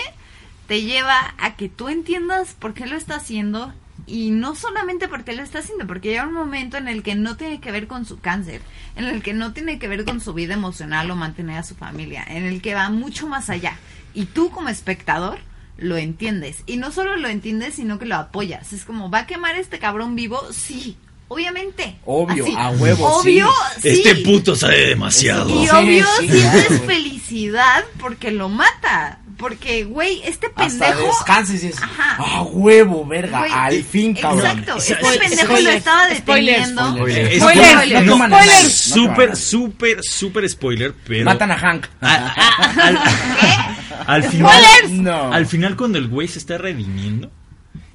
te lleva a que tú entiendas por qué lo está haciendo, y no solamente por qué lo está haciendo, porque llega un momento en el que no tiene que ver con su cáncer, en el que no tiene que ver con su vida emocional o mantener a su familia, en el que va mucho más allá, y tú como espectador lo entiendes, y no solo lo entiendes, sino que lo apoyas, es como, ¿va a quemar este cabrón vivo? Sí. Obviamente. Obvio, así, a huevo, obvio, sí. Este puto sabe demasiado. Y sí, obvio, sí, sientes sí, felicidad porque lo mata. Porque, güey, este pendejo... Hasta descanses y es... ¡Ah, huevo, verga! Güey, al fin, cabrón. Exacto, este spoiler, pendejo spoiler, lo estaba deteniendo. Spoiler, spoiler. Spoiler, spoiler. No, no, spoiler. Súper, súper, súper spoiler, pero... Matan a Hank. A, a, a, al, ¿qué? Al final... ¿Spoilers? No. Al final, cuando el güey se está redimiendo,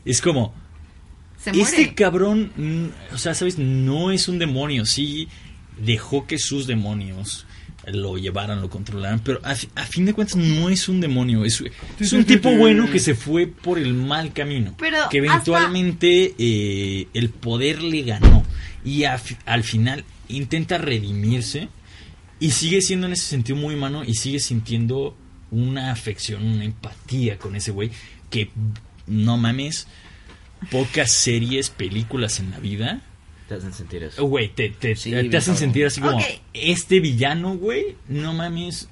es como... Este cabrón, o sea, ¿sabes? No es un demonio, sí dejó que sus demonios lo llevaran, lo controlaran, pero a, a fin de cuentas no es un demonio, es, es un tipo bueno que se fue por el mal camino, pero que eventualmente hasta... eh, el poder le ganó y a, al final intenta redimirse y sigue siendo en ese sentido muy humano y sigue sintiendo una afección, una empatía con ese güey que no mames... Pocas series, películas en la vida te hacen sentir eso. Güey, te, te, sí, te hacen sentir así como okay. Este villano, güey, no mames.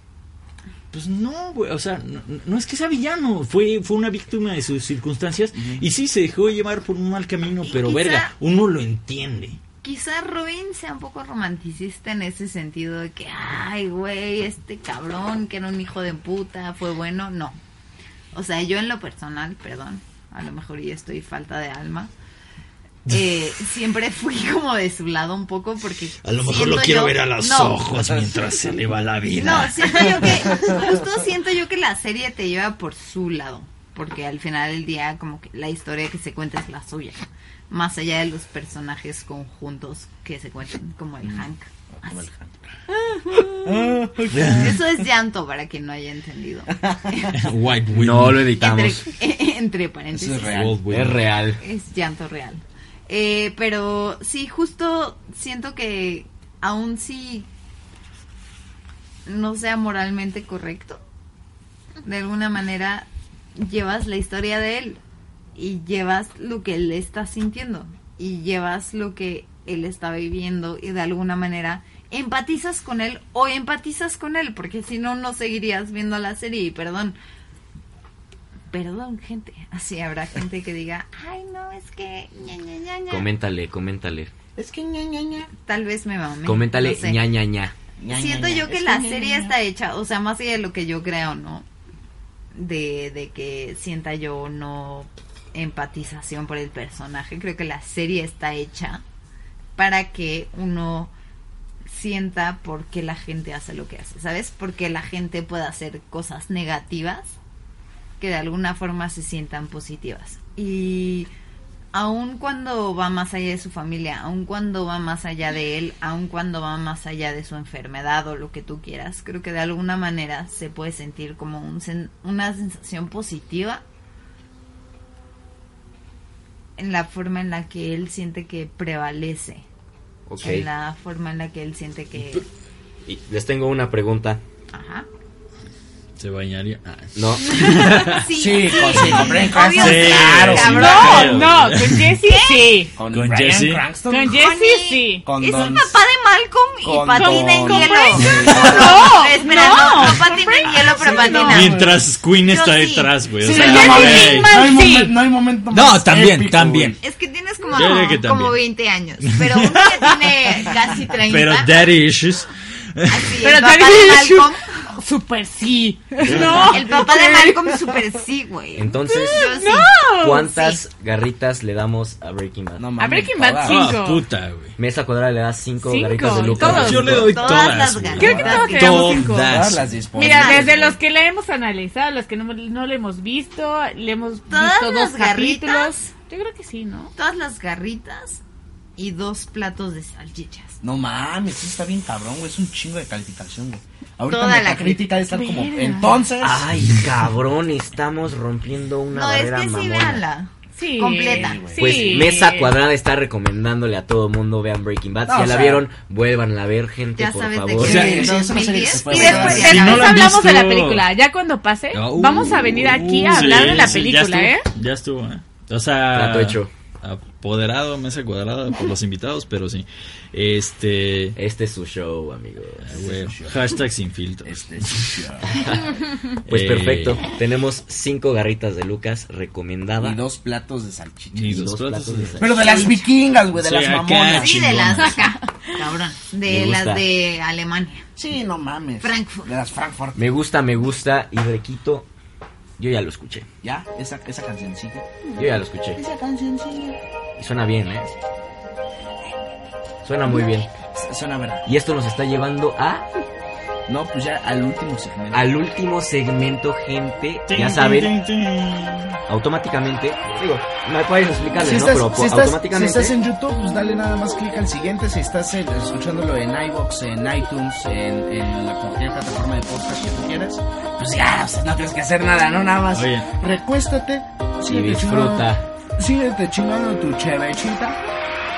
Pues no, güey, o sea, no, no es que sea villano, fue fue una víctima de sus circunstancias uh-huh. Y sí, se dejó llevar por un mal camino, pero quizá, verga, uno lo entiende. Quizá Robin sea un poco romanticista en ese sentido de que, ay, güey, este cabrón que era un hijo de puta, fue bueno, no. O sea, yo en lo personal, perdón, a lo mejor ya estoy falta de alma. Eh, siempre fui como de su lado un poco porque... A lo mejor lo quiero yo, ver a los no, ojos mientras se le va la vida. No, siento yo que... Justo siento yo que la serie te lleva por su lado. Porque al final del día como que la historia que se cuenta es la suya. Más allá de los personajes conjuntos que se cuentan como el mm, Hank. Como el Hank. Ah, okay. Eso es llanto para quien no haya entendido. White Widow. No lo editamos. Entre, entre paréntesis. Es real. Es real. Es llanto real. Eh, pero sí, justo siento que aún si no sea moralmente correcto, de alguna manera llevas la historia de él y llevas lo que él está sintiendo y llevas lo que él está viviendo y de alguna manera... empatizas con él o empatizas con él, porque si no, no seguirías viendo la serie. Y perdón, perdón, gente. Así habrá gente que diga, ay, no, es que ña, ña, ña, ña. Coméntale, coméntale. Es que ña, ña, ña. Tal vez me mame. Coméntale, no sé. ña, ña, ña. Siento ña, yo que, es que la ña, serie ña, ña. Está hecha, o sea, más allá de lo que yo creo, ¿no? De, de que sienta yo no empatización por el personaje. Creo que la serie está hecha para que uno... sienta por qué la gente hace lo que hace, ¿sabes? Porque la gente puede hacer cosas negativas que de alguna forma se sientan positivas. Y aun cuando va más allá de su familia, aun cuando va más allá de él, aun cuando va más allá de su enfermedad o lo que tú quieras, creo que de alguna manera se puede sentir como un sen- una sensación positiva en la forma en la que él siente que prevalece, okay. En la forma en la que él siente que... Y les tengo una pregunta. Ajá. ¿Se bañaría? Ah, no. Sí, sí, con, sí, con Brian Cranston. Sí, claro, cabrón. No, no, con Jesse sí. Con, ¿Con Jesse Cranston? Con Jesse sí. Con es don... el papá de Malcolm y patina en hielo. No, espera, no. No patina en hielo, pero patina. Mientras Queen está detrás, güey. Sí. Sí, o sea, no, hay momen, no hay momento más. No, también, épico, también. Es que tienes como, como veinte años. Pero uno que tiene casi treinta. Pero daddy issues. Así, pero daddy issues. Super sí. No. El papá de Malcolm super sí, güey. Entonces, sí. No. ¿Cuántas sí. garritas le damos a Breaking Bad? No, mami, a Breaking Bad cinco. Oh, puta, güey. Mesa Cuadrada le da cinco garritas de lucro. Yo le doy todas. todas las garritas. Creo que todos le damos cinco. Todas las disponibles. Mira, desde los que le hemos analizado, los que no, no le hemos visto, le hemos todas visto dos capítulos. Garritas, yo creo que sí, ¿no? Todas las garritas y dos platos de salchichas. No mames, eso está bien cabrón, güey. Es un chingo de calificación, güey. Ahorita toda la crítica de estar mira. Como entonces. Ay, cabrón, estamos rompiendo una no, barrera mamona. No, es que sí, véanla. Sí. Completa. Sí, pues sí. Mesa Cuadrada está recomendándole a todo mundo vean Breaking Bad. No, si ya la sea, vieron, vuélvanla a ver, gente, ya por sabes favor. De que sí, sí, sí, sí, y después, si después no hablamos de la película. Ya cuando pase, uh, vamos a venir aquí a hablar sí, de la película, sí, ya estuvo, ¿eh? Ya estuvo, ¿eh? O sea, plato hecho. Apoderado, Mesa Cuadrada por los invitados, pero sí. Este Este es su show, amigos. Este es su show. Hashtag sin filtro. Este es su show. Pues eh, perfecto. Tenemos cinco garritas de Lucas recomendada. Y dos platos de salchichas. Y dos, dos platos, platos de salchichas. Pero de las vikingas, güey, de sí, las mamonas. Sí, de las acá. Cabrón. De las de Alemania. Sí, no mames. Frankfurt. De las Frankfurt. Me gusta, me gusta. Y requito. Yo ya lo escuché. ¿Ya? ¿Esa, esa cancioncita? Yo ya lo escuché. Esa cancioncita. Y suena bien, ¿eh? Suena muy bien. Suena verdad. Y esto nos está llevando a... No, pues ya al último segmento. Al último segmento, gente. Ya saben. Automáticamente. Digo, no puedes explicarle, si ¿no? Estás, pero si automáticamente. Estás, si estás en YouTube, pues dale nada más clic al siguiente. Si estás en, escuchándolo en iVoox, en iTunes, en, en la cualquier plataforma de podcast que tú quieras, pues ya, o sea, no tienes que hacer nada, ¿no? Nada más. Oye. Recuéstate. Sí, y disfruta. Síguete chingando tu chevechita.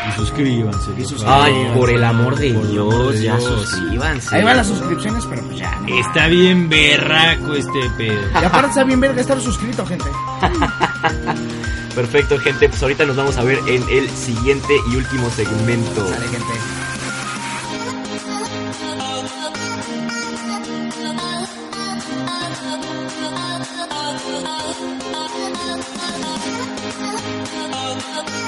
Y suscríbanse, y suscríbanse. Ay, por el amor de por Dios, Dios, ya suscríbanse. Ahí van las suscripciones, pero pues ya. No. Está bien berraco este pedo. Y aparte está bien verga estar suscrito, gente. Perfecto, gente. Pues ahorita nos vamos a ver en el siguiente y último segmento. Sale, gente.